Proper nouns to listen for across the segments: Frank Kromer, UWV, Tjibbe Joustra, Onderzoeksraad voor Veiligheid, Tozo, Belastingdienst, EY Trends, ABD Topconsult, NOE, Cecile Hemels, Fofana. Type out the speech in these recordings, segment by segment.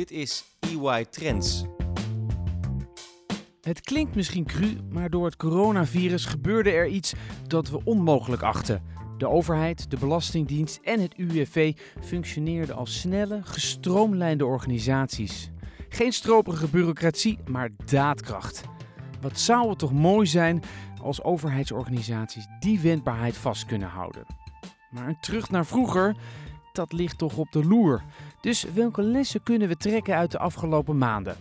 Dit is EY Trends. Het klinkt misschien cru, maar door het coronavirus gebeurde er iets dat we onmogelijk achten. De overheid, de Belastingdienst en het UWV functioneerden als snelle, gestroomlijnde organisaties. Geen stroperige bureaucratie, maar daadkracht. Wat zou het toch mooi zijn als overheidsorganisaties die wendbaarheid vast kunnen houden. Maar een terug naar vroeger, dat ligt toch op de loer. Dus welke lessen kunnen we trekken uit de afgelopen maanden?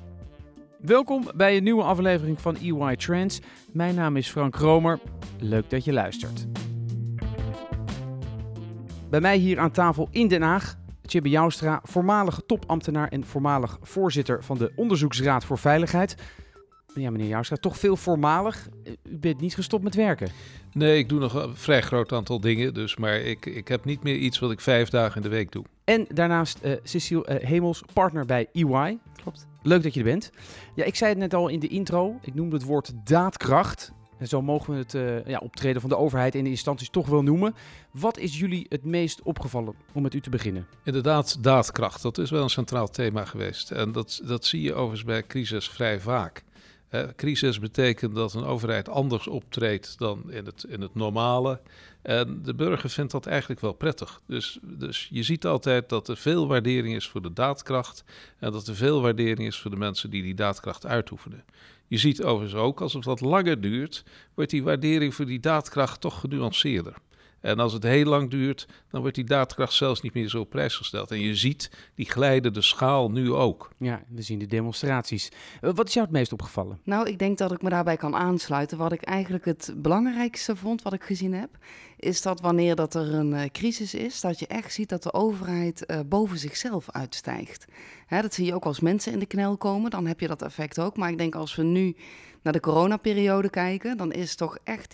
Welkom bij een nieuwe aflevering van EY Trends. Mijn naam is Frank Kromer. Leuk dat je luistert. Bij mij hier aan tafel in Den Haag, Tjibbe Joustra, voormalig topambtenaar en voormalig voorzitter van de Onderzoeksraad voor Veiligheid. Ja, meneer Joustra, toch veel voormalig. U bent niet gestopt met werken. Nee, ik doe nog een vrij groot aantal dingen. Dus, maar ik heb niet meer iets wat ik 5 dagen in de week doe. En daarnaast Cecile Hemels, partner bij EY. Klopt. Leuk dat je er bent. Ja, ik zei het net al in de intro. Ik noemde het woord daadkracht. En zo mogen we het optreden van de overheid en de instanties toch wel noemen. Wat is jullie het meest opgevallen, om met u te beginnen? Inderdaad, daadkracht. Dat is wel een centraal thema geweest. En dat zie je overigens bij crisis vrij vaak. Crisis betekent dat een overheid anders optreedt dan in het normale. En de burger vindt dat eigenlijk wel prettig. Dus je ziet altijd dat er veel waardering is voor de daadkracht. En dat er veel waardering is voor de mensen die daadkracht uitoefenen. Je ziet overigens ook, alsof dat langer duurt, wordt die waardering voor die daadkracht toch genuanceerder. En als het heel lang duurt, dan wordt die daadkracht zelfs niet meer zo op prijs gesteld. En je ziet die glijdende schaal nu ook. Ja, we zien de demonstraties. Wat is jou het meest opgevallen? Nou, ik denk dat ik me daarbij kan aansluiten. Wat ik eigenlijk het belangrijkste vond, wat ik gezien heb, is dat wanneer dat er een crisis is, dat je echt ziet dat de overheid boven zichzelf uitstijgt. Hè, dat zie je ook als mensen in de knel komen, dan heb je dat effect ook. Maar ik denk als we nu naar de coronaperiode kijken, dan is toch echt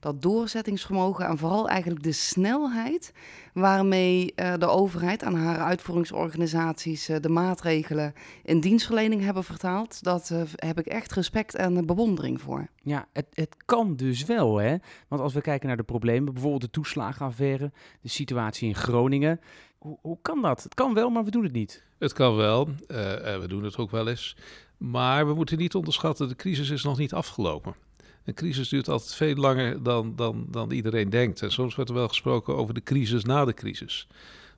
dat doorzettingsvermogen en vooral eigenlijk de snelheid waarmee de overheid aan haar uitvoeringsorganisaties de maatregelen in dienstverlening hebben vertaald. Dat heb ik echt respect en bewondering voor. Ja, het kan dus wel, hè? Want als we kijken naar de problemen, bijvoorbeeld de toeslagenaffaire, de situatie in Groningen. Hoe kan dat? Het kan wel, maar we doen het niet. Het kan wel, we doen het ook wel eens. Maar we moeten niet onderschatten, de crisis is nog niet afgelopen. Een crisis duurt altijd veel langer dan iedereen denkt. En soms wordt er wel gesproken over de crisis na de crisis.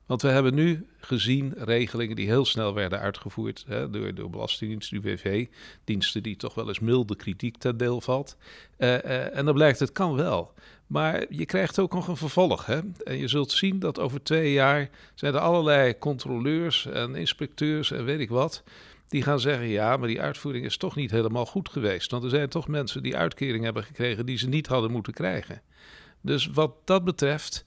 Want we hebben nu gezien regelingen die heel snel werden uitgevoerd, hè, door Belastingdienst, UWV, diensten die toch wel eens milde kritiek ten deel valt. En dan blijkt, het kan wel. Maar je krijgt ook nog een vervolg. Hè? En je zult zien dat over 2 jaar zijn er allerlei controleurs en inspecteurs en weet ik wat, die gaan zeggen, ja, maar die uitvoering is toch niet helemaal goed geweest. Want er zijn toch mensen die uitkering hebben gekregen die ze niet hadden moeten krijgen. Dus wat dat betreft,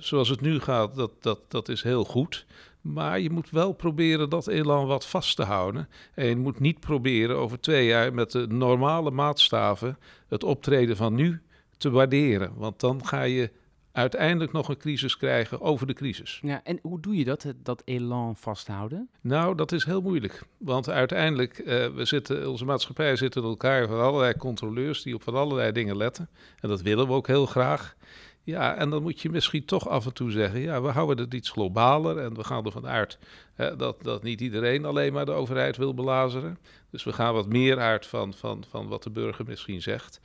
zoals het nu gaat, dat is heel goed. Maar je moet wel proberen dat elan wat vast te houden. En je moet niet proberen over 2 jaar met de normale maatstaven het optreden van nu te waarderen. Want dan ga je uiteindelijk nog een crisis krijgen over de crisis. Ja, en hoe doe je dat elan vasthouden? Nou, dat is heel moeilijk. Want uiteindelijk, onze maatschappij zit in elkaar van allerlei controleurs die op van allerlei dingen letten. En dat willen we ook heel graag. Ja, en dan moet je misschien toch af en toe zeggen, ja, we houden het iets globaler en we gaan ervan uit dat niet iedereen alleen maar de overheid wil belazeren. Dus we gaan wat meer uit van wat de burger misschien zegt.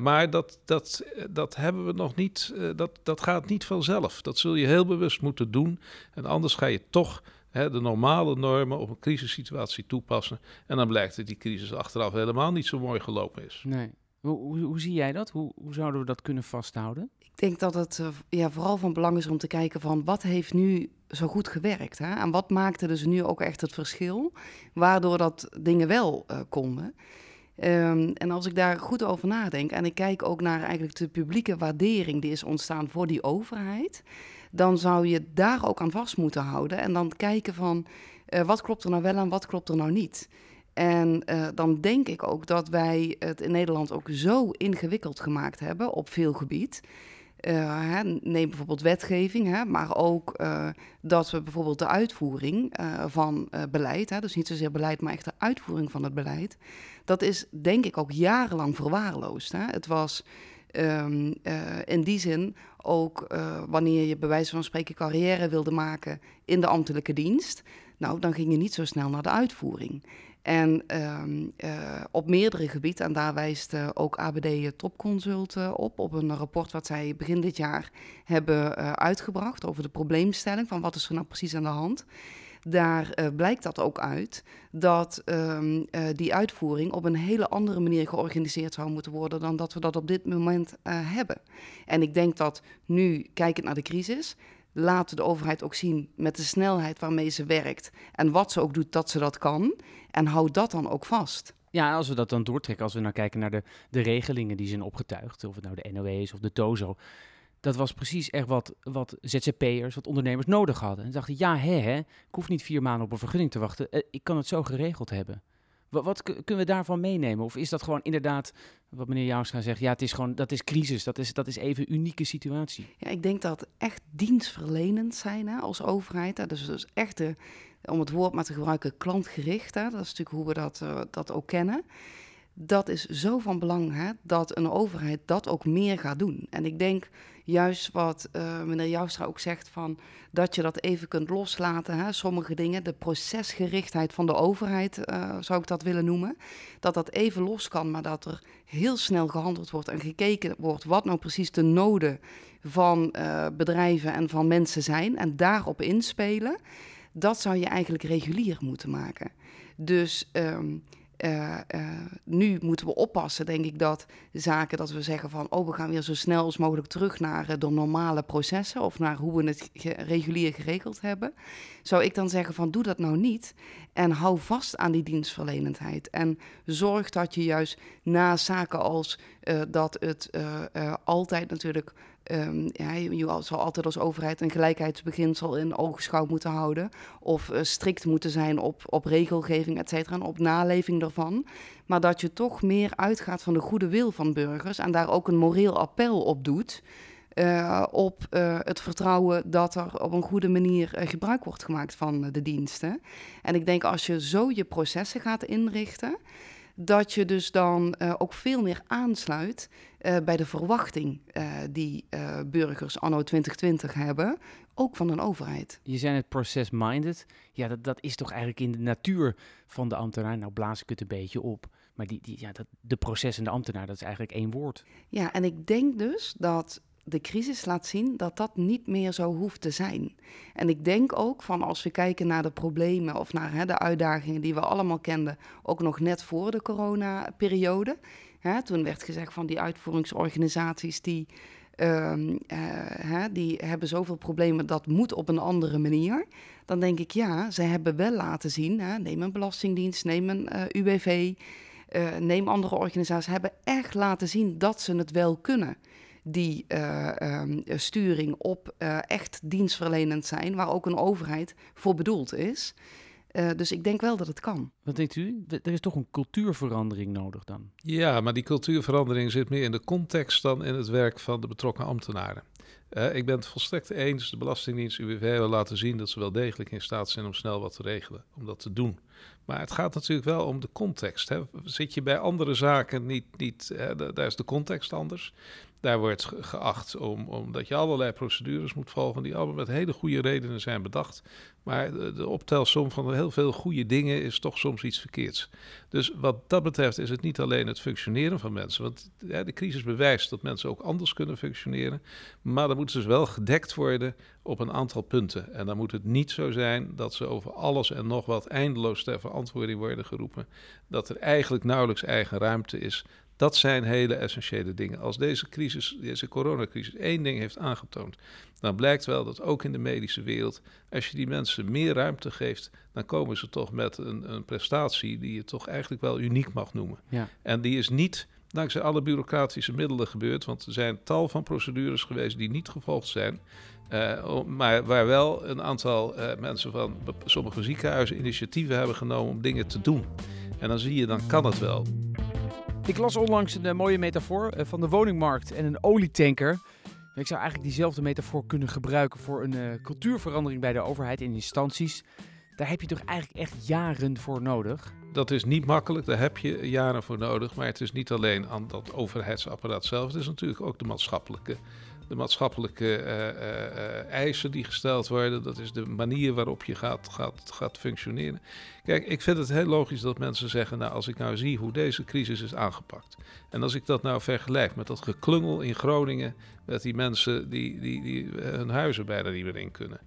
Maar dat hebben we nog niet, dat gaat niet vanzelf. Dat zul je heel bewust moeten doen en anders ga je toch de normale normen op een crisissituatie toepassen. En dan blijkt dat die crisis achteraf helemaal niet zo mooi gelopen is. Nee. Hoe zie jij dat? Hoe zouden we dat kunnen vasthouden? Ik denk dat het vooral van belang is om te kijken van wat heeft nu zo goed gewerkt. Hè? En wat maakte dus nu ook echt het verschil, waardoor dat dingen wel konden. En als ik daar goed over nadenk en ik kijk ook naar eigenlijk de publieke waardering die is ontstaan voor die overheid, dan zou je daar ook aan vast moeten houden en dan kijken van wat klopt er nou wel en wat klopt er nou niet. En dan denk ik ook dat wij het in Nederland ook zo ingewikkeld gemaakt hebben op veel gebied. Neem bijvoorbeeld wetgeving, maar ook dat we bijvoorbeeld de uitvoering van beleid, dus niet zozeer beleid, maar echt de uitvoering van het beleid, dat is denk ik ook jarenlang verwaarloosd. Hè? Het was in die zin ook wanneer je bij wijze van spreken carrière wilde maken in de ambtelijke dienst. Nou, dan ging je niet zo snel naar de uitvoering. En op meerdere gebieden, en daar wijst ook ABD Topconsult op een rapport wat zij begin dit jaar hebben uitgebracht over de probleemstelling van wat is er nou precies aan de hand. Daar blijkt dat ook uit dat die uitvoering op een hele andere manier georganiseerd zou moeten worden dan dat we dat op dit moment hebben. En ik denk dat nu, kijkend naar de crisis, laat de overheid ook zien met de snelheid waarmee ze werkt en wat ze ook doet, dat ze dat kan. En houd dat dan ook vast. Ja, als we dat dan doortrekken, als we nou kijken naar de regelingen die zijn opgetuigd, of het nou de NOE is of de Tozo, dat was precies echt wat ZZP'ers, wat ondernemers nodig hadden. En dachten, ja, ik hoef niet 4 maanden op een vergunning te wachten. Ik kan het zo geregeld hebben. Wat kunnen we daarvan meenemen? Of is dat gewoon inderdaad, wat meneer Joustra zegt, ja, het is gewoon, dat is crisis, dat is even een unieke situatie. Ja, ik denk dat echt dienstverlenend zijn als overheid, dus echt, om het woord maar te gebruiken, klantgericht, dat is natuurlijk hoe we dat ook kennen. Dat is zo van belang dat een overheid dat ook meer gaat doen. En ik denk juist wat meneer Joustra ook zegt, van dat je dat even kunt loslaten. Sommige dingen, de procesgerichtheid van de overheid zou ik dat willen noemen. Dat even los kan, maar dat er heel snel gehandeld wordt en gekeken wordt wat nou precies de noden van bedrijven en van mensen zijn. En daarop inspelen, dat zou je eigenlijk regulier moeten maken. Dus nu moeten we oppassen, denk ik, dat zaken dat we zeggen van we gaan weer zo snel als mogelijk terug naar de normale processen of naar hoe we het regulier geregeld hebben, zou ik dan zeggen van doe dat nou niet en hou vast aan die dienstverlenendheid en zorg dat je juist na zaken als dat het altijd natuurlijk je zal altijd als overheid een gelijkheidsbeginsel in oogschouw moeten houden of strikt moeten zijn op regelgeving, et cetera, en op naleving daarvan. Maar dat je toch meer uitgaat van de goede wil van burgers en daar ook een moreel appel op doet op het vertrouwen dat er op een goede manier gebruik wordt gemaakt van de diensten. En ik denk als je zo je processen gaat inrichten, dat je dus dan ook veel meer aansluit bij de verwachting die burgers anno 2020 hebben, ook van een overheid. Je zei het process-minded. Ja, dat is toch eigenlijk in de natuur van de ambtenaar. Nou blaas ik het een beetje op. Maar de proces en de ambtenaar, dat is eigenlijk één woord. Ja, en ik denk dus dat de crisis laat zien dat dat niet meer zo hoeft te zijn. En ik denk ook van als we kijken naar de problemen of naar de uitdagingen die we allemaal kenden, ook nog net voor de coronaperiode. Toen werd gezegd van die uitvoeringsorganisaties die hebben zoveel problemen, dat moet op een andere manier. Dan denk ik ze hebben wel laten zien, neem een Belastingdienst, neem een UWV, neem andere organisaties, hebben echt laten zien dat ze het wel kunnen. Die sturing op echt dienstverlenend zijn, waar ook een overheid voor bedoeld is. Dus ik denk wel dat het kan. Wat denkt u? Er is toch een cultuurverandering nodig dan? Ja, maar die cultuurverandering zit meer in de context dan in het werk van de betrokken ambtenaren. Ik ben het volstrekt eens, de Belastingdienst, UWV hebben laten zien dat ze wel degelijk in staat zijn om snel wat te regelen, om dat te doen. Maar het gaat natuurlijk wel om de context. Zit je bij andere zaken daar is de context anders. Daar wordt geacht omdat je allerlei procedures moet volgen die allemaal met hele goede redenen zijn bedacht. Maar de optelsom van heel veel goede dingen is toch soms iets verkeerds. Dus wat dat betreft is het niet alleen het functioneren van mensen. Want de crisis bewijst dat mensen ook anders kunnen functioneren. Maar dan moet ze dus wel gedekt worden op een aantal punten. En dan moet het niet zo zijn dat ze over alles en nog wat eindeloos ter verantwoording worden geroepen. Dat er eigenlijk nauwelijks eigen ruimte is. Dat zijn hele essentiële dingen. Als deze coronacrisis één ding heeft aangetoond, dan blijkt wel dat ook in de medische wereld, als je die mensen meer ruimte geeft, dan komen ze toch met een prestatie die je toch eigenlijk wel uniek mag noemen. Ja. En die is niet dankzij alle bureaucratische middelen gebeurd, want er zijn tal van procedures geweest die niet gevolgd zijn, maar waar wel een aantal mensen van sommige ziekenhuizen initiatieven hebben genomen om dingen te doen. En dan zie je, dan kan het wel. Ik las onlangs een mooie metafoor van de woningmarkt en een olietanker. Ik zou eigenlijk diezelfde metafoor kunnen gebruiken voor een cultuurverandering bij de overheid en instanties. Daar heb je toch eigenlijk echt jaren voor nodig? Dat is niet makkelijk, daar heb je jaren voor nodig. Maar het is niet alleen aan dat overheidsapparaat zelf. Het is natuurlijk ook de maatschappelijke de maatschappelijke eisen die gesteld worden. Dat is de manier waarop je gaat functioneren. Kijk, ik vind het heel logisch dat mensen zeggen, nou, als ik nou zie hoe deze crisis is aangepakt. En als ik dat nou vergelijk met dat geklungel in Groningen, met die mensen die hun huizen bijna niet meer in kunnen.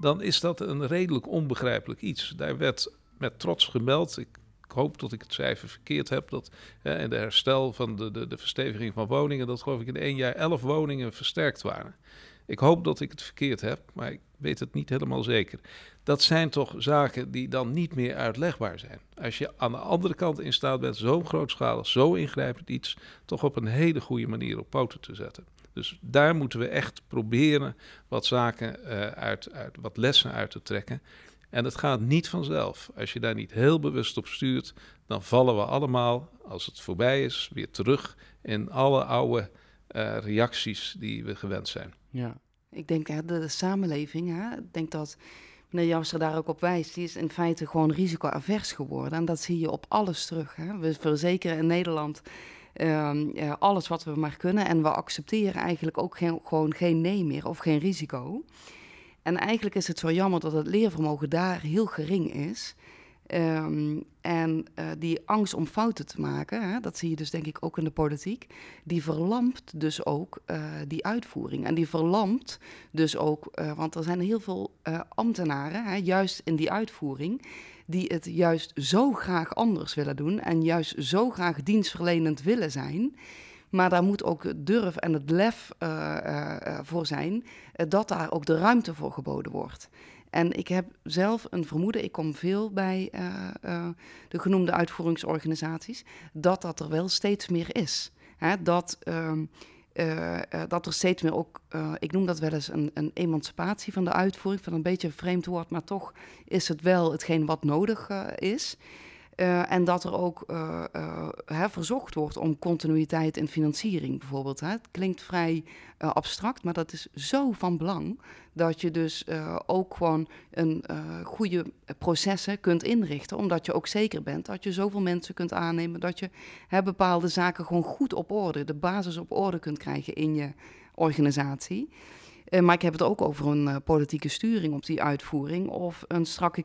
Dan is dat een redelijk onbegrijpelijk iets. Daar werd met trots gemeld, ik hoop dat ik het cijfer verkeerd heb, dat in de herstel van de versteviging van woningen, dat geloof ik in 1 jaar 11 woningen versterkt waren. Ik hoop dat ik het verkeerd heb, maar ik weet het niet helemaal zeker. Dat zijn toch zaken die dan niet meer uitlegbaar zijn. Als je aan de andere kant in staat bent zo'n grootschalig, zo ingrijpend iets, toch op een hele goede manier op poten te zetten. Dus daar moeten we echt proberen wat zaken wat lessen uit te trekken. En het gaat niet vanzelf. Als je daar niet heel bewust op stuurt, dan vallen we allemaal, als het voorbij is, weer terug in alle oude reacties die we gewend zijn. Ja. Ik denk de samenleving, ik denk dat meneer Joustra daar ook op wijst, die is in feite gewoon risicoavers geworden. En dat zie je op alles terug. Hè? We verzekeren in Nederland alles wat we maar kunnen. En we accepteren eigenlijk ook gewoon geen nee meer of geen risico. En eigenlijk is het zo jammer dat het leervermogen daar heel gering is. En die angst om fouten te maken, hè, dat zie je dus denk ik ook in de politiek, die verlamt dus ook die uitvoering. En die verlamt dus ook, want er zijn heel veel ambtenaren, hè, juist in die uitvoering, die het juist zo graag anders willen doen en juist zo graag dienstverlenend willen zijn. Maar daar moet ook het durf en het lef voor zijn, dat daar ook de ruimte voor geboden wordt. En ik heb zelf een vermoeden, ik kom veel bij de genoemde uitvoeringsorganisaties, dat er wel steeds meer is. Hè, dat er steeds meer ook, ik noem dat wel eens een emancipatie van de uitvoering, van een beetje een vreemd woord, maar toch is het wel hetgeen wat nodig is. En dat er ook verzocht wordt om continuïteit in financiering bijvoorbeeld. Hè. Het klinkt vrij abstract, maar dat is zo van belang dat je dus ook gewoon een goede processen kunt inrichten. Omdat je ook zeker bent dat je zoveel mensen kunt aannemen dat je bepaalde zaken gewoon goed op orde, de basis op orde kunt krijgen in je organisatie. Maar ik heb het ook over een politieke sturing op die uitvoering of een strakke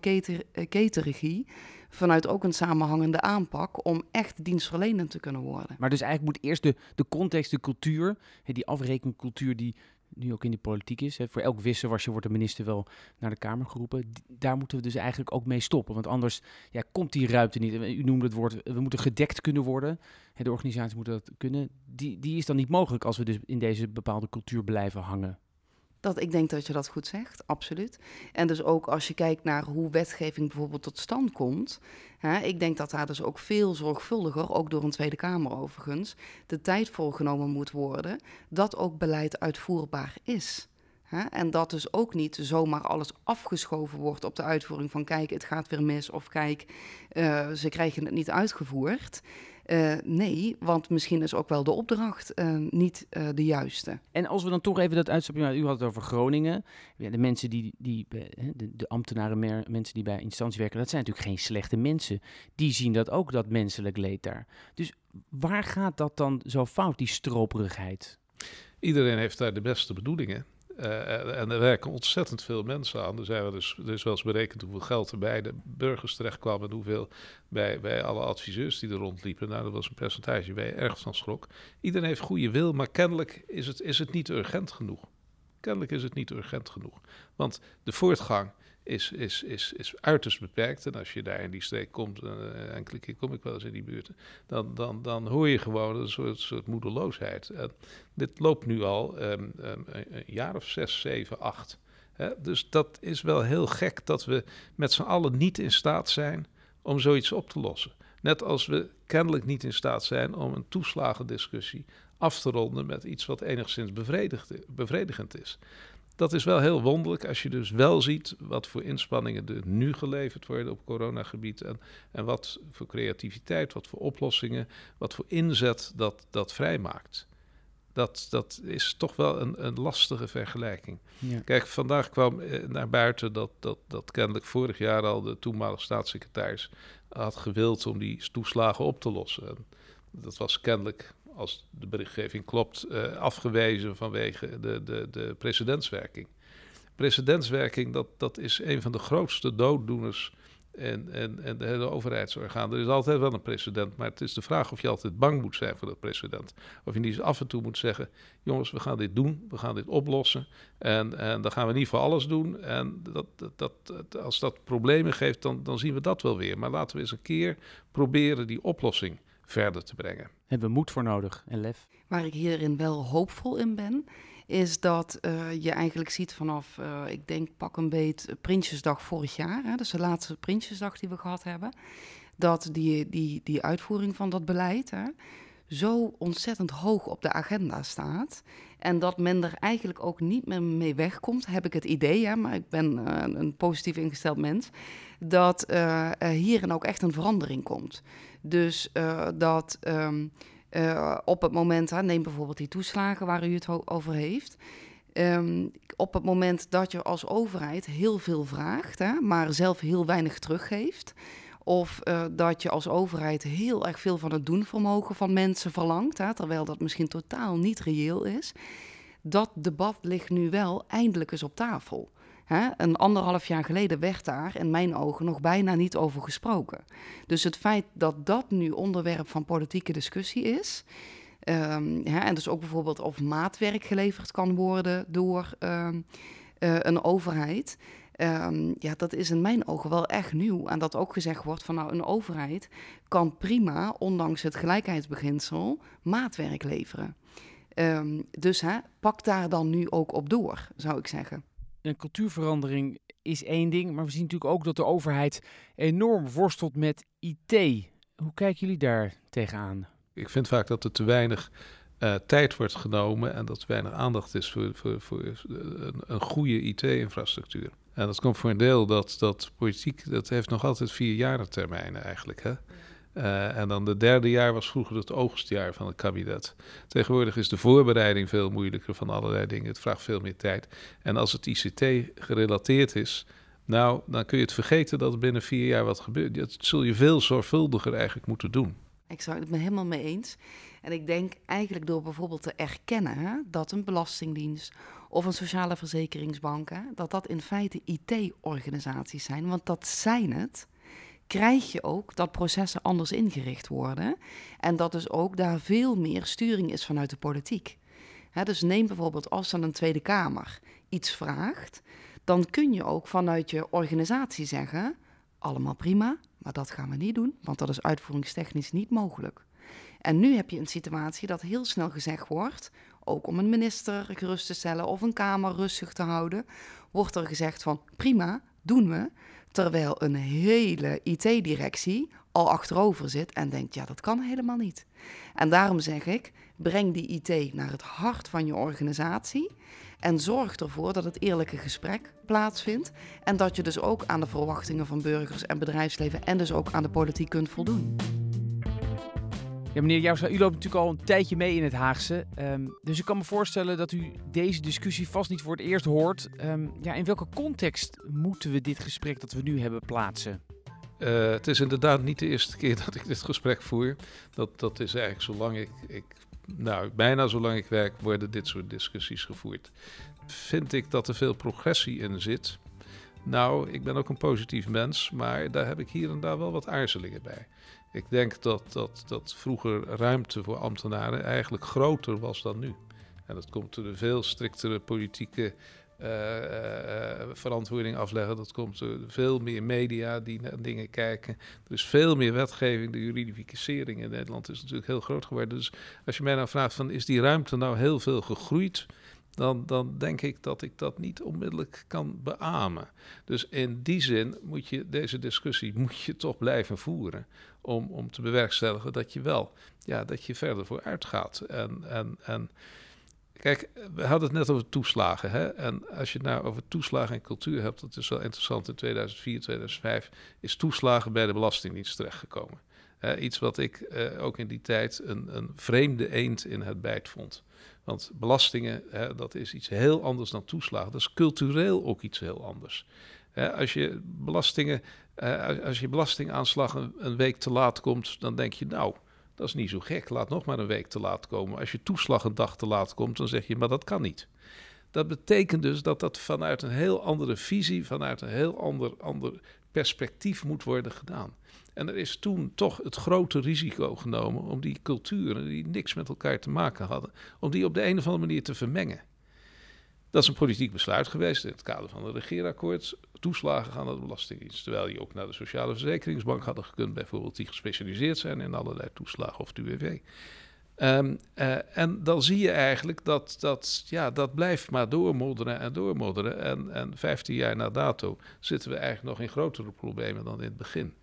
ketenregie vanuit ook een samenhangende aanpak om echt dienstverlenend te kunnen worden. Maar dus eigenlijk moet eerst de context, de cultuur, die afrekencultuur die nu ook in de politiek is. Voor elk wisselwasje wordt de minister wel naar de Kamer geroepen. Daar moeten we dus eigenlijk ook mee stoppen. Want anders komt die ruimte niet. U noemde het woord, we moeten gedekt kunnen worden. De organisaties moeten dat kunnen. Die is dan niet mogelijk als we dus in deze bepaalde cultuur blijven hangen. Ik denk dat je dat goed zegt, absoluut. En dus ook als je kijkt naar hoe wetgeving bijvoorbeeld tot stand komt. Hè, ik denk dat daar dus ook veel zorgvuldiger, ook door een Tweede Kamer overigens, de tijd voor genomen moet worden dat ook beleid uitvoerbaar is. Hè, en dat dus ook niet zomaar alles afgeschoven wordt op de uitvoering van kijk, het gaat weer mis of kijk, ze krijgen het niet uitgevoerd. Nee, want misschien is ook wel de opdracht niet de juiste. En als we dan toch even dat uitstapje, u had het over Groningen. Ja, de mensen de ambtenaren, mensen die bij instantie werken, dat zijn natuurlijk geen slechte mensen. Die zien dat ook, dat menselijk leed daar. Dus waar gaat dat dan zo fout, die stroperigheid? Iedereen heeft daar de beste bedoelingen. En er werken ontzettend veel mensen aan. Er zijn we dus wel eens berekend hoeveel geld er bij de burgers terecht kwam en hoeveel bij alle adviseurs die er rondliepen. Nou, dat was een percentage waar je erg van schrok. Iedereen heeft goede wil, maar kennelijk is het niet urgent genoeg. Kennelijk is het niet urgent genoeg. Want de voortgang is uiterst beperkt. En als je daar in die streek komt, enkele keer kom ik wel eens in die buurten, dan hoor je gewoon een soort moedeloosheid. Dit loopt nu al een jaar of 6, 7, 8. Dus dat is wel heel gek dat we met z'n allen niet in staat zijn om zoiets op te lossen. Net als we kennelijk niet in staat zijn om een toeslagendiscussie af te ronden met iets wat enigszins bevredigend is. Dat is wel heel wonderlijk als je dus wel ziet wat voor inspanningen er nu geleverd worden op coronagebied en wat voor creativiteit, wat voor oplossingen, wat voor inzet dat vrijmaakt. Dat is toch wel een lastige vergelijking. Ja. Kijk, vandaag kwam naar buiten dat kennelijk vorig jaar al de toenmalige staatssecretaris had gewild om die toeslagen op te lossen. En dat was kennelijk als de berichtgeving klopt, afgewezen vanwege de precedentswerking. Precedentswerking, dat is een van de grootste dooddoeners en de hele overheidsorgaan. Er is altijd wel een precedent, maar het is de vraag of je altijd bang moet zijn voor dat precedent. Of je niet af en toe moet zeggen, jongens, we gaan dit doen, we gaan dit oplossen. En dan gaan we niet voor alles doen. En als dat problemen geeft, dan zien we dat wel weer. Maar laten we eens een keer proberen die oplossing verder te brengen. Hebben we moed voor nodig en lef. Waar ik hierin wel hoopvol in ben, is dat je eigenlijk ziet vanaf, ik denk pak een beet, Prinsjesdag vorig jaar, hè, dus de laatste Prinsjesdag die we gehad hebben, dat die uitvoering van dat beleid zo ontzettend hoog op de agenda staat. En dat men er eigenlijk ook niet meer mee wegkomt, heb ik het idee, hè, maar ik ben een positief ingesteld mens, dat hierin ook echt een verandering komt. Dus dat... op het moment, neem bijvoorbeeld die toeslagen waar u het over heeft. Op het moment dat je als overheid heel veel vraagt, maar zelf heel weinig teruggeeft. Of dat je als overheid heel erg veel van het doenvermogen van mensen verlangt. Terwijl dat misschien totaal niet reëel is. Dat debat ligt nu wel eindelijk eens op tafel. Een 1,5 jaar geleden werd daar in mijn ogen nog bijna niet over gesproken. Dus het feit dat dat nu onderwerp van politieke discussie is... en dus ook bijvoorbeeld of maatwerk geleverd kan worden door een overheid... dat is in mijn ogen wel echt nieuw. En dat ook gezegd wordt van nou, een overheid kan prima, ondanks het gelijkheidsbeginsel, maatwerk leveren. Dus pak daar dan nu ook op door, zou ik zeggen. Een cultuurverandering is één ding, maar we zien natuurlijk ook dat de overheid enorm worstelt met IT. Hoe kijken jullie daar tegenaan? Ik vind vaak dat er te weinig tijd wordt genomen en dat er weinig aandacht is voor een goede IT-infrastructuur. En dat komt voor een deel dat politiek, dat heeft nog altijd 4-jarentermijnen eigenlijk, hè? En dan de derde jaar was vroeger het oogstjaar van het kabinet. Tegenwoordig is de voorbereiding veel moeilijker van allerlei dingen. Het vraagt veel meer tijd. En als het ICT gerelateerd is, nou, dan kun je het vergeten dat er binnen 4 jaar wat gebeurt. Dat zul je veel zorgvuldiger eigenlijk moeten doen. Exact, ik ben het helemaal mee eens. En ik denk eigenlijk door bijvoorbeeld te erkennen dat een belastingdienst of een sociale verzekeringsbank, dat in feite IT-organisaties zijn, want dat zijn het. Krijg je ook dat processen anders ingericht worden en dat dus ook daar veel meer sturing is vanuit de politiek. Dus neem bijvoorbeeld als dan een Tweede Kamer iets vraagt, dan kun je ook vanuit je organisatie zeggen, allemaal prima, maar dat gaan we niet doen, want dat is uitvoeringstechnisch niet mogelijk. En nu heb je een situatie dat heel snel gezegd wordt, ook om een minister gerust te stellen of een Kamer rustig te houden, wordt er gezegd van prima, doen we. Terwijl een hele IT-directie al achterover zit en denkt, ja, dat kan helemaal niet. En daarom zeg ik, breng die IT naar het hart van je organisatie en zorg ervoor dat het eerlijke gesprek plaatsvindt en dat je dus ook aan de verwachtingen van burgers en bedrijfsleven en dus ook aan de politiek kunt voldoen. Ja, meneer Joustra, u loopt natuurlijk al een tijdje mee in het Haagse. Dus ik kan me voorstellen dat u deze discussie vast niet voor het eerst hoort. In welke context moeten we dit gesprek dat we nu hebben plaatsen? Het is inderdaad niet de eerste keer dat ik dit gesprek voer. Dat is eigenlijk zolang bijna zolang ik werk, worden dit soort discussies gevoerd. Vind ik dat er veel progressie in zit? Nou, ik ben ook een positief mens, maar daar heb ik hier en daar wel wat aarzelingen bij. Ik denk dat vroeger ruimte voor ambtenaren eigenlijk groter was dan nu. En dat komt door de veel striktere politieke verantwoording afleggen. Dat komt door veel meer media die naar dingen kijken. Er is veel meer wetgeving. De juridificering in Nederland is natuurlijk heel groot geworden. Dus als je mij nou vraagt, van, is die ruimte nou heel veel gegroeid? Dan denk ik dat niet onmiddellijk kan beamen. Dus in die zin moet je deze discussie toch blijven voeren. Om te bewerkstelligen dat je dat je verder vooruit gaat. En kijk, we hadden het net over toeslagen. Hè? En als je het nou over toeslagen en cultuur hebt, dat is wel interessant. In 2004, 2005 is toeslagen bij de Belastingdienst terechtgekomen. Iets wat ik ook in die tijd een vreemde eend in het bijt vond. Want belastingen, dat is iets heel anders dan toeslagen. Dat is cultureel ook iets heel anders. Als je belastingaanslag een week te laat komt, dan denk je, nou, Dat is niet zo gek. Laat nog maar een week te laat komen. Als je toeslag een dag te laat komt, dan zeg je, maar dat kan niet. Dat betekent dus dat dat vanuit een heel andere visie, vanuit een heel ander perspectief moet worden gedaan. En er is toen toch het grote risico genomen om die culturen, die niks met elkaar te maken hadden, om die op de een of andere manier te vermengen. Dat is een politiek besluit geweest in het kader van een regeerakkoord. Toeslagen gaan naar de Belastingdienst. Terwijl je ook naar de Sociale Verzekeringsbank hadden gekund, bijvoorbeeld, die gespecialiseerd zijn in allerlei toeslagen of de UWV. En dan zie je eigenlijk dat blijft maar doormodderen. En 15 jaar na dato zitten we eigenlijk nog in grotere problemen dan in het begin.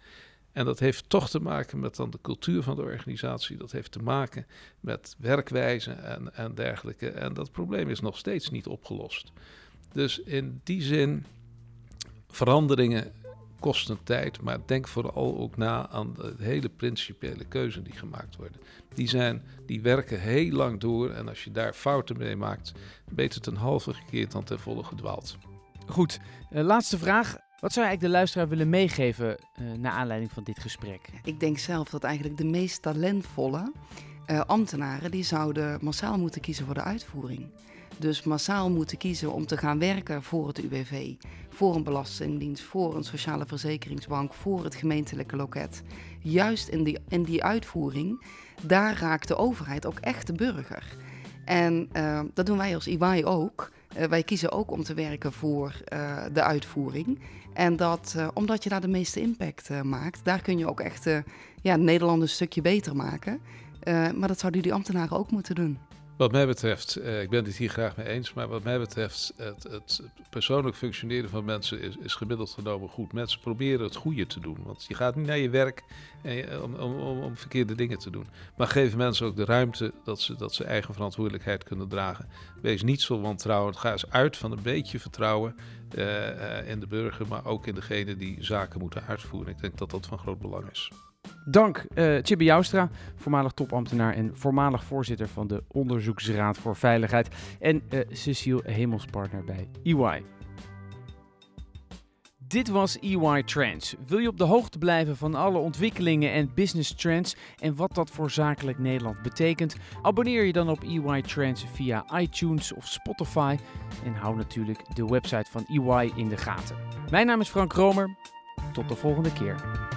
En dat heeft toch te maken met dan de cultuur van de organisatie. Dat heeft te maken met werkwijze en dergelijke. En dat probleem is nog steeds niet opgelost. Dus in die zin, veranderingen kosten tijd, maar denk vooral ook na aan de hele principiële keuzen die gemaakt worden. Die werken heel lang door en als je daar fouten mee maakt, beter ten halve gekeerd dan ten volle gedwaald. Goed, laatste vraag. Wat zou je eigenlijk de luisteraar willen meegeven naar aanleiding van dit gesprek? Ik denk zelf dat eigenlijk de meest talentvolle ambtenaren, die zouden massaal moeten kiezen voor de uitvoering. Dus massaal moeten kiezen om te gaan werken voor het UWV, voor een belastingdienst, voor een sociale verzekeringsbank, voor het gemeentelijke loket. Juist in die uitvoering, daar raakt de overheid ook echt de burger. En dat doen wij als EY ook. Wij kiezen ook om te werken voor de uitvoering. En dat, omdat je daar de meeste impact maakt, daar kun je ook echt Nederland een stukje beter maken. Maar dat zouden jullie ambtenaren ook moeten doen. Wat mij betreft, ik ben het hier graag mee eens, maar wat mij betreft, het persoonlijk functioneren van mensen is gemiddeld genomen goed. Mensen proberen het goede te doen, want je gaat niet naar je werk om verkeerde dingen te doen. Maar geef mensen ook de ruimte dat ze eigen verantwoordelijkheid kunnen dragen. Wees niet zo wantrouwend, ga eens uit van een beetje vertrouwen in de burger, maar ook in degene die zaken moeten uitvoeren. Ik denk dat dat van groot belang is. Dank Tjibbe Joustra, voormalig topambtenaar en voormalig voorzitter van de Onderzoeksraad voor Veiligheid. En Cecile Hemels, partner bij EY. Dit was EY Trends. Wil je op de hoogte blijven van alle ontwikkelingen en business trends en wat dat voor zakelijk Nederland betekent? Abonneer je dan op EY Trends via iTunes of Spotify. En hou natuurlijk de website van EY in de gaten. Mijn naam is Frank Kromer. Tot de volgende keer.